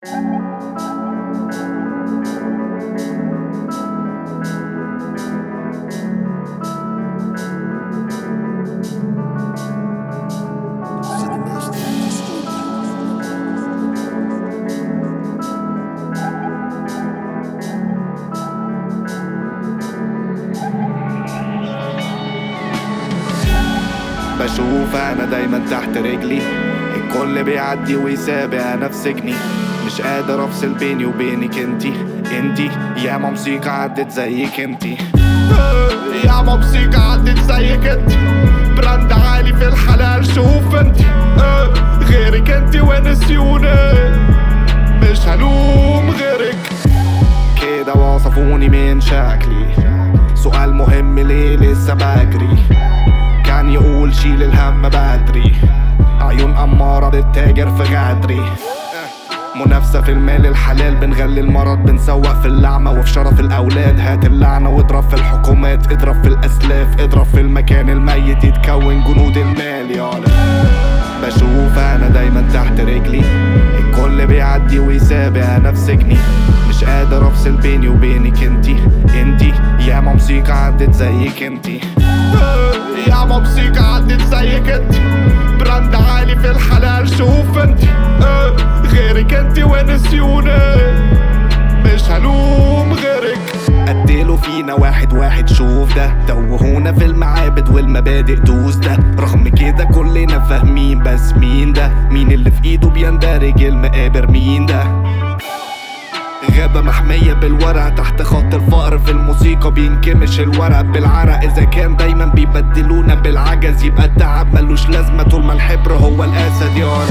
بشوف انا دايما تحت رجلي الكل بيعدي ويسابق نفسي جني، مش قادر افصل بيني وبينك انتي يا موسيقى عدت زيك انتي يا موسيقى عدت زيك انتي، براند عالي في الحلال شوف انتي غيرك انتي ونسيوني مش هلوم غيرك كده. وصفوني من شكلي سؤال مهم ليه لسه بجري، كان يقول شيل الهم بدري، عيون أمارة للتاجر في غدري، منافسة في المال الحلال بنغلي المرض، بنسوق في اللعمة وفي شرف الأولاد، هات اللعنة واضرب في الحكومات، اضرب في الأسلاف، اضرب في المكان الميت يتكون جنود المال يالا. بشوف أنا دايما تحت رجلي الكل بيعدي ويسابق نفس جني، مش قادر أفصل بيني وبينك انتي يا موسيقى عدت زيك انتي يا موسيقى عدت زيك انتي، براند عالي في الحلال شوف انتي غيرك انتي ونسيوني مش هلوم غيرك. قتلوا فينا واحد واحد شوف ده، توهونا في المعابد والمبادئ دوس ده، رغم كده كلنا فاهمين بس مين ده، مين اللي في ايده بيندرج المقابر مين ده. غابة محمية بالورق تحت خط الفقر، في الموسيقى بينكمش الورق بالعرق، إذا كان دايما بيبدلونا بالعجز يبقى التعب ملوش لازمة، طول ما الحبر هو الأسد يارا.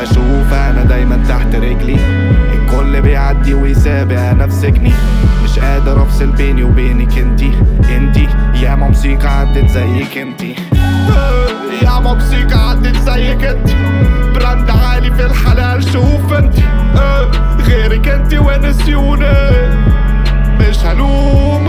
بشوف أنا دايما تحت رجلي الكل بيعدي ويسابق نفس جني، مش قادر أفصل بيني وبينك انتي يا موسيقى عدت زيك انتي يا موسيقى عدت زيك انتي، براند عالي في الحلال شوف انتي غيرك انتي ونسيوني مش هلوم.